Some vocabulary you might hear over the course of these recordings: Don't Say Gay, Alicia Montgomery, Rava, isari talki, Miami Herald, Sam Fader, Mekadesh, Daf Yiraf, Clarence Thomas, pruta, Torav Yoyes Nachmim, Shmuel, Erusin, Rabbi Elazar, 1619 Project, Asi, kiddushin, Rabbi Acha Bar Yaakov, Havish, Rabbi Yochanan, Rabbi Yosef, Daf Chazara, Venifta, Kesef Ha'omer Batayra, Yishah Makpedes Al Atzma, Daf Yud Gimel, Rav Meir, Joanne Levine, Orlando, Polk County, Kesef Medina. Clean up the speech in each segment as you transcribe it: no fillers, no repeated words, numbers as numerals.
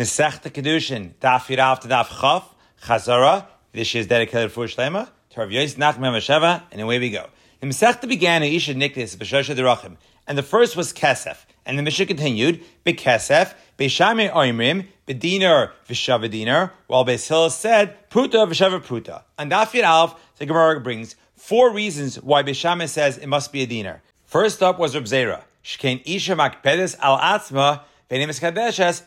Mesechta Kedushin, Daf Yiraf to Daf Chazara. This is dedicated for Shleimer, Torav Yoyes Nachmim Sheva, and away we go. The Mesechta began at Yishah Nigdas Veshavah Derachim, and the first was Kasef, and the Mishnah continued be Kasef, be Shamei Oymrim, be Diner Veshavah Diner, while Beis Hilla said Puta Veshavah Puta. On Daf Yiraf, the Gemara brings 4 reasons why Beis Shammai says it must be a diner. First up was Reb Zera Shaken Yishah Makpedes Al Atzma. Next, Rabbi Yosef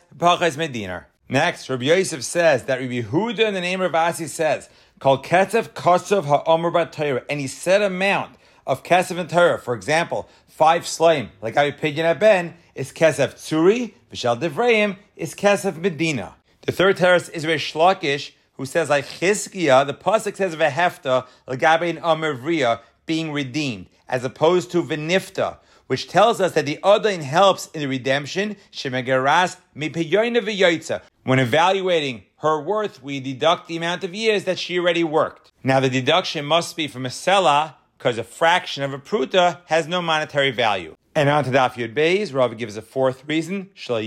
says that Rabbi Huda in the name of Asi says, called Kesef Ha'omer Batayra, and he said amount of Kesef and Torah, for example, 5 slayim, like how Pidyon HaBen is Kesef Tsuri, Vishal Devreim is Kesef Medina. The third terrorist is Reb Shlokish, who says like Chizkiya, the Pasuk says of a hefta, L'gabein Amavriya, being redeemed, as opposed to Venifta, which tells us that the Adain helps in the redemption, when evaluating her worth, we deduct the amount of years that she already worked. Now the deduction must be from a sela, because a fraction of a pruta has no monetary value. And on to Daf Yiraf, Rav gives a 4th reason, now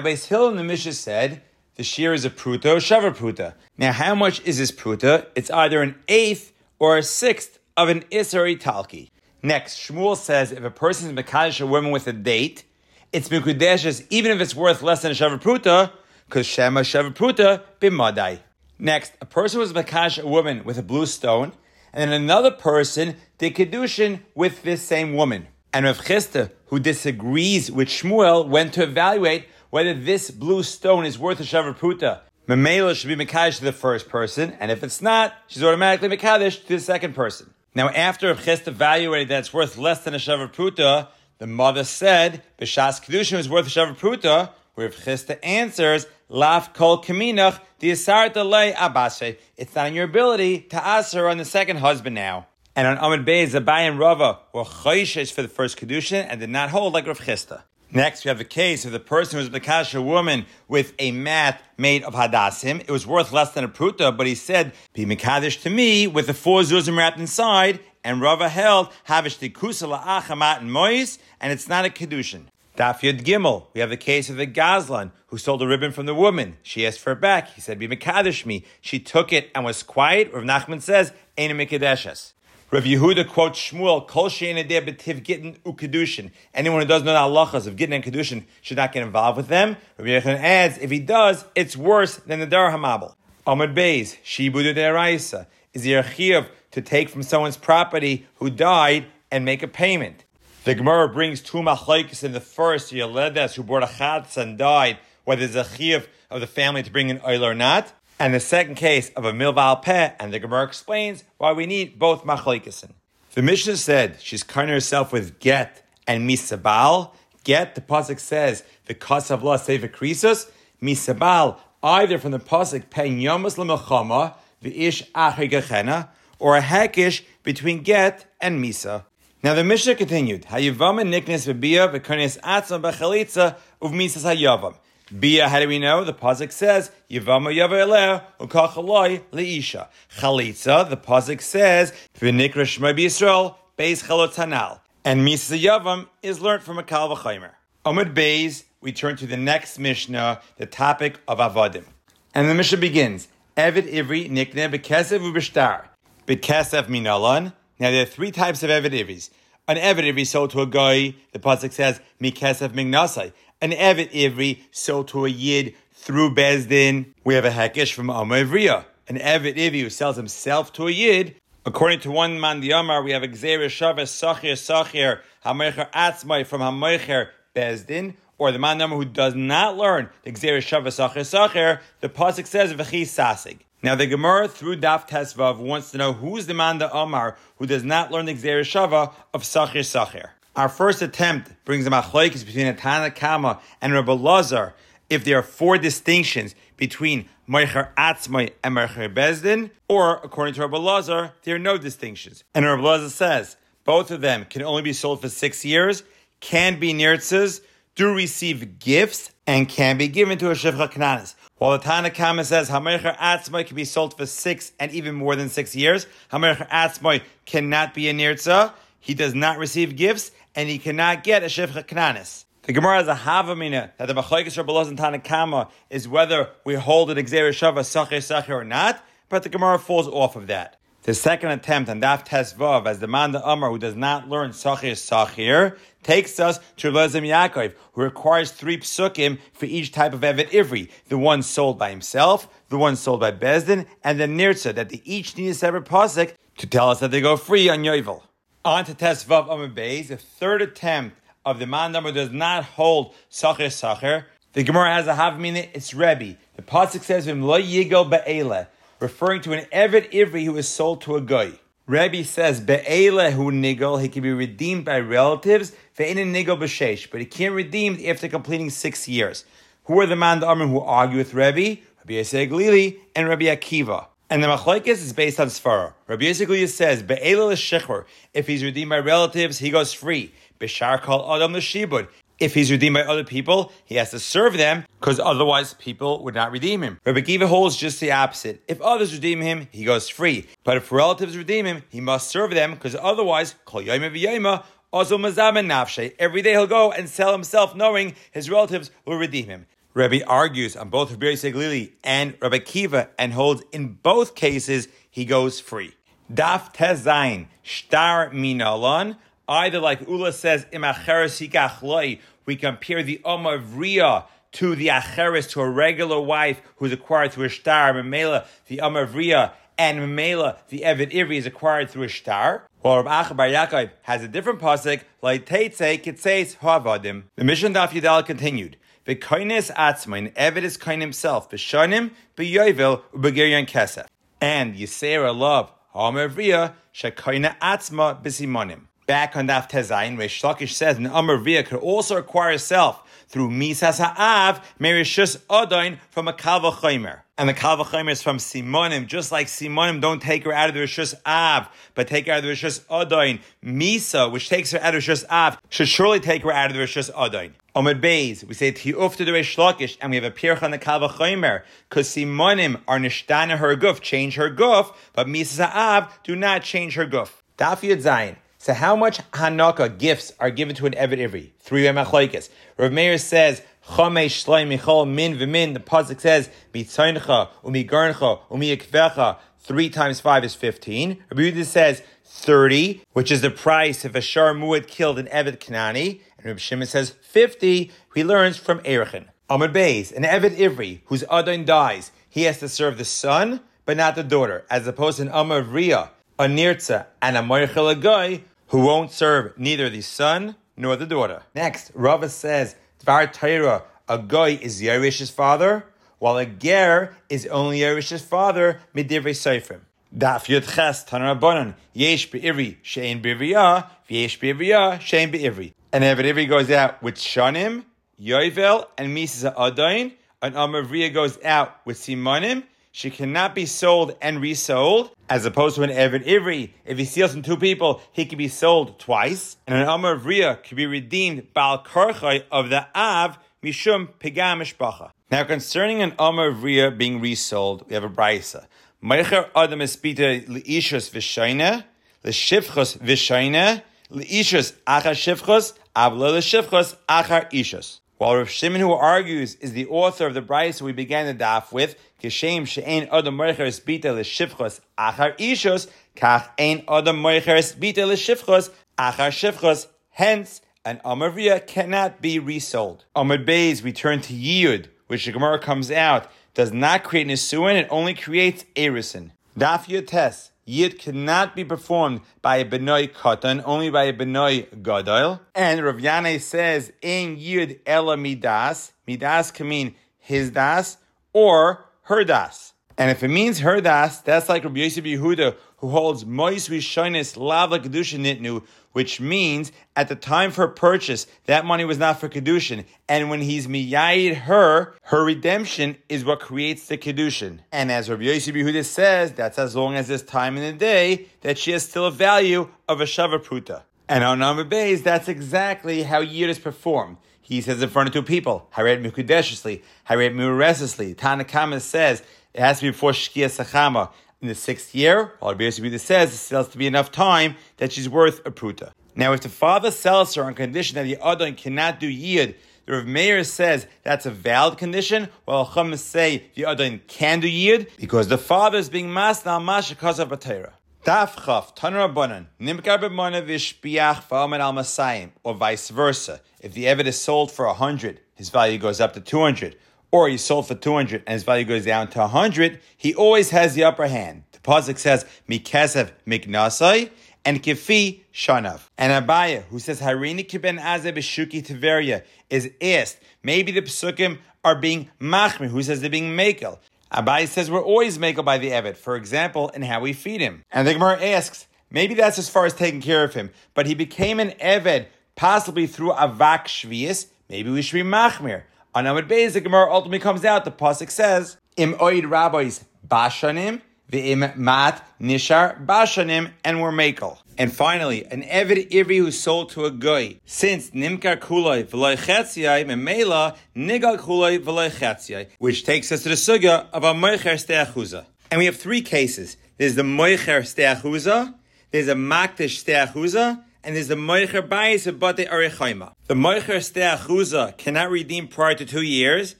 Beis Hillel in the Mishnah said, the shear is a pruta or shava pruta. Now how much is this pruta? It's either an 1/8 or a 1/6 of an isari talki. Next, Shmuel says if a person is Mekadesh a woman with a date, it's Mekudeshes even if it's worth less than a shava pruta, because Shema shava pruta b'madai. Next, a person was Mekadesh a woman with a blue stone, and then another person did kiddushin with this same woman. And Rav Chisda, who disagrees with Shmuel, went to evaluate whether this blue stone is worth a shava pruta. Memela should be Mekadesh to the first person, and if it's not, she's automatically Mekadesh to the second person. Now, after Rav Chisda evaluated that it's worth less than a shava pruta, the mother said, B'shas Kedushin was worth a shava pruta, where Rav Chisda answers, Laf kol kaminach, di'asar delay abashe. It's not in your ability to answer on the second husband now. And on amud beis, Abaye and Rava were choishes for the first Kedushin and did not hold like Rav Chisda. Next, we have the case of the person who was Mekadesh a woman with a mat made of hadassim. It was worth less than a pruta, but he said, be Mekadesh to me with the 4 zuzim wrapped inside, and Rava held, havish tikusa la'achamat and mois, and it's not a kiddushin. Daf Yud Gimel, we have the case of the Gazlan, who stole the ribbon from the woman. She asked for it back. He said, be Mekadesh me. She took it and was quiet. Rav Nachman says, Ein Mekudeshes. Rav Yehuda quotes Shmuel, Kol she'ein yodea b'tiv gittin u'kedushin. Anyone who doesn't know the halachas of gittin and kedushin should not get involved with them. Rabbi Yochanan adds, if he does, it's worse than the dar hamabel. Amud beis, shibudu de'araisa, is the chiyuv to take from someone's property who died and make a payment. The Gemara brings 2 machlokes in the first, Yeledes, who brought a chatz and died, whether it's a chiyuv of the family to bring an oil or not. And the second case of a milval peh, and the Gemara explains why we need both machlokesen. The Mishnah said she's covering herself with get and misabal. Get, the pasuk says the kasav la sevakrisus misabal, either from the pasuk pen yomus lemachama the ish achigachena, or a hekish between get and misa. Now the Mishnah continued hayivama niknes v'bia v'kones atzma b'chalitza uv'misas hayavam. Bia, how do we know? The pasuk says, Yivama Yava Eleh, Ukachaloi Leisha. Chalitza, the pasuk says, V'nikra Shema B'Yisrael, Beis Chalot Hanal. And Misa Yavam is learned from a Kal V'Chaymer. Amud Beis, we turn to the next Mishnah, the topic of Avadim. And the Mishnah begins, Evid Ivri Nikne B'Kesef U'B'Shtar. B'Kesef Minalan. Now there are 3 types of Evid Ivris. An Evid Ivri sold to a guy, the pasuk says, Mikesef Mignasai. An Evid Ivri sold to a Yid through Bezdin. We have a Hekesh from Amma Ivriya. An Evid Ivri who sells himself to a Yid. According to one man, the Amar, we have a Gzeira Shaveh Sachir, Hamecher Atzmai from Hamecher Bezdin. Or the man number who does not learn the Gzeira Shaveh Sachir, the pasuk says V'chi Sasig. Now the Gemara through Daf Tesvav wants to know who's the man, the Amar, who does not learn the Gzeira Shaveh of Sachir. Our first attempt brings a machlokes between a Tana Kama and Rabbi Lazar if there are 4 distinctions between Meicher Atzmai and Meicher Bezdin, or according to Rabbi Lazar, there are no distinctions. And Rabbi Lazar says both of them can only be sold for 6 years, can be nirtzas, do receive gifts, and can be given to a Shivcha Kananis. While the Tana Kama says Hamecher Atzmai can be sold for 6 and even more than 6 years, Hamecher Atzmai cannot be a nirtza, he does not receive gifts, and he cannot get a Shivcha Kananis. The Gemara has a havamina that the machlokes Rabbi Elazar and Tanakama is whether we hold an exeris shava sachir or not, but the Gemara falls off of that. The second attempt on Daf Tesvav, as the man the Amar who does not learn sachir takes us to Rabbi Elazar Yaakov, who requires 3 psukim for each type of evet ivri: the one sold by himself, the one sold by Bezdin, and the nirtza, that they each need a separate pasuk to tell us that they go free on Yovel. On to Tesvav Amud Beis, the third attempt of the man number does not hold sachir. The Gemara has a havamina, it's Rebbe. The pasuk says him lo yigol be'ele, referring to an evet ivri who is sold to a goy. Rebbe says be'ele hu nigol, he can be redeemed by relatives, ve'ina nigol b'sheish, but he can't redeem after completing 6 years. Who are the man number who argue with Rebbe? Rabbi Yosef Glili and Rabbi Akiva. And the machlokes is based on Sfara. Rabbi Yosef Glili says be'ele l'shechor, if he's redeemed by relatives, he goes free. B'shar kol adam l'shibud, if he's redeemed by other people, he has to serve them, because otherwise people would not redeem him. Rabbi Akiva holds just the opposite. If others redeem him, he goes free. But if relatives redeem him, he must serve them, because otherwise, kol yoyma v'yoyma, ozo mazamen nafshe. Every day he'll go and sell himself, knowing his relatives will redeem him. Rebbe argues on both Rabbi Yosef Glili and Rabbi Akiva and holds in both cases he goes free. Daf Tezayin, Shtar Minalon. Either like Ula says, Im acheres hikach lo, we compare the Oma of Riyah to the acheres, to a regular wife who's acquired through a shtar. Memela, the Oma of Riyah, and Memela, the Evet Ivri, is acquired through a shtar. While Rabbi Acha Bar Yaakov has a different pasuk, Laiteitze kitzeis ha'avadim. The Mishnah Daf Yudal continued. V'koines atzmain, Evet is koin himself, b'shonim, b'yovel, u'b'giryon kesef. And Yisera love, ha'oma of Riyah, she'koine atzma b'simonim. Back on Daf Tezayin, Reish Lakish says an Amar Riyah could also acquire herself through Misas Ha'av, Merishus Odain, from a Kal V'Chomer. And the Kal V'Chomer is from Simonim. Just like Simonim don't take her out of the Rishus Av, but take her out of the Rishus Odain. Misa, which takes her out of the Rishus Av, should surely take her out of the Rishus Odain. Amud Beis, we say Ti'uf to the Reish Lakish, and we have a Pirch on the Kal V'Chomer, because Simonim are Nishtana her Guf, change her Guf, but Misas Ha'av do not change her Guf. Daf Yudzayin. So how much Hanukkah gifts are given to an Evet Ivri? 3 way machlokes. Rav Meir says, Chomesh shleim michol min v'min. The pasuk says, Mitzoincha, umigarncha, umiyekvecha. 3 times 5 is 15. Rabbi Huda says 30, which is the price if a Shar Muad killed an Evet Kanani. And Rabbi Shimon says 50, he learns from Erechin. Amud Beis, an Evet Ivri, whose Adon dies, he has to serve the son, but not the daughter, as opposed to an Amud Riyah, a Nirtza, and a Moichel Agoy, who won't serve neither the son nor the daughter. Next, Rava says, Dvar Torah, a goy is Yerish's father, while a ger is only Yerish's father, Midivrei Seifrim. Daf Yud Ches, Tana Rabbanan, Yesh be'ivri she'en be'ivriya, v'yesh be'ivriya she'en be'ivri. And if it ivri goes out with Shanim, Yovel, and Misas Ha'adayin, an Amar Riyah goes out with Simonim, she cannot be sold and resold, as opposed to an Evet Ivri. If he steals from 2 people, he can be sold twice. And an Amar of Riyah can be redeemed Bal Karchai of the Av, Mishum Pigam Mishpacha. Now concerning an Amar of Riyah being resold, we have a Braisa. Meicher Adam Espita L'Ishus V'Shaina, L'Shivchus V'Shaina, L'Ishus Achar Shivchus, Avla L'Shivchus Achar Ishus. While Rav Shimon, who argues, is the author of the Braisa we began the daf with, Kishem she'ein adam moicheres bita l'shivchos achar ishos, kach ein adam moicheres bita l'shivchos achar shivchos. Hence, an Amar Riyah cannot be resold. Amud Beis, we turn to Yiyud, which the Gemara comes out, does not create Nisuin, it only creates Erusin. Daf Yotes, Yiyud cannot be performed by a B'nai Katan, only by a B'nai Gadol. And Rav Yanai says, in Yiyud ela midas, midas can mean his das, or her das. And if it means her das, that's like Rabbi Yosef Yehuda, who holds Mois Rishonis Lav LaKedushin Nitnu, which means at the time for purchase, that money was not for Kedushin. And when he's miyayid her, her redemption is what creates the Kedushin. And as Rabbi Yosef Yehuda says, that's as long as this time in the day, that she has still a value of a shaveh pruta. And on Amud Beis, that's exactly how Yiyud is performed. He says in front of 2 people, Hared Mekudeshesli, Hared Muresesli. Tanakama says it has to be before Shkia Sachama in the 6th year, while Rabbi Yosef says it still has to be enough time that she's worth a pruta. Now, if the father sells her on condition that the Adon cannot do Yid, the Rav Meir says that's a valid condition, while Chum say the Adon can do Yid, because the father is being Masna Masha Kesef Batayra. Daf Chaf, Tanur Abonan, Nimkar B'mona V'shpiach V'alman Al Masayim, or vice versa. If the Eved is sold for 100, his value goes up to 200. Or he's sold for 200 and his value goes down to 100, he always has the upper hand. The Pasuk says, Mikesev Miknasai, and Kifi Shanav. And Abaye, who says, Harini Kiben Azeb Shuki Tiveria, is asked, maybe the Pesukim are being Machmi, who says they're being Mekel. Abaye says, we're always Mekel by the Evet, for example, in how we feed him. And the Gemara asks, maybe that's as far as taking care of him, but he became an Evet, possibly through Avak Shvius, maybe we should be Machmir. On amud beis, the Gemara ultimately comes out. The pasuk says, "Im oid rabbis bashanim, ve'im mat nishar bashanim," and we're makel. And finally, an eved ivri who sold to a goy, since nimkar kuloi v'loy chetziyai memela nigal kuloi v'loy chetziyai, which takes us to the sugya of a moicher ste'achuza. And we have three cases: there's the moicher ste'achuza, there's a makdish ste'achuza, and there's the moicher bayis abate arechaima. The moicher ste'achuza cannot redeem prior to 2 years,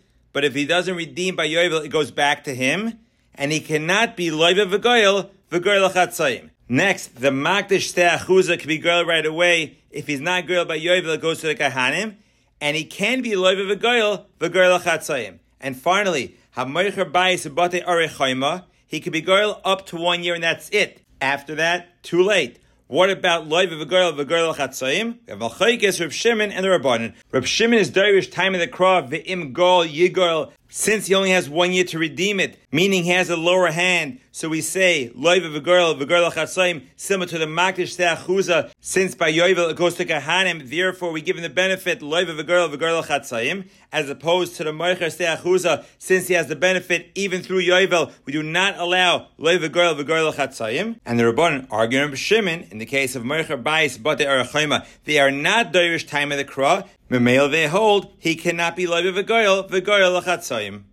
but if he doesn't redeem by yovel, it goes back to him, and he cannot be loive v'goyel achatzayim. Next, the makdish ste'achuza can be goyel right away. If he's not goyel by yovel, it goes to the kahanim, and he can be loive v'goyel achatzayim. And finally, ha moicher bayis abate arechaima, he can be goyel up to 1 year, and that's it. After that, too late. What about loiv v'goyel chatzayim? We have Malchayikis, Reb Shimon, and the Rabbanan. Reb Shimon is dervish time of the krav v'im gol yigoyel, since he only has 1 year to redeem it, meaning he has a lower hand. So we say loiv v'goyel chatzayim, similar to the makdish ste'achuza, since by yovel it goes to kahanim. Therefore, we give him the benefit loiv v'goyel chatzayim, as opposed to the moicher ste'achuza, since he has the benefit even through yovel. We do not allow loiv v'goyel chatzayim. And the Rabbanan arguing Reb Shimon in the case of Moicher Bayis Bate Arachayma, they are not Dorish time of the Krah. Memel they hold, he cannot be Loiv V'goyel V'goyel Achatzayim.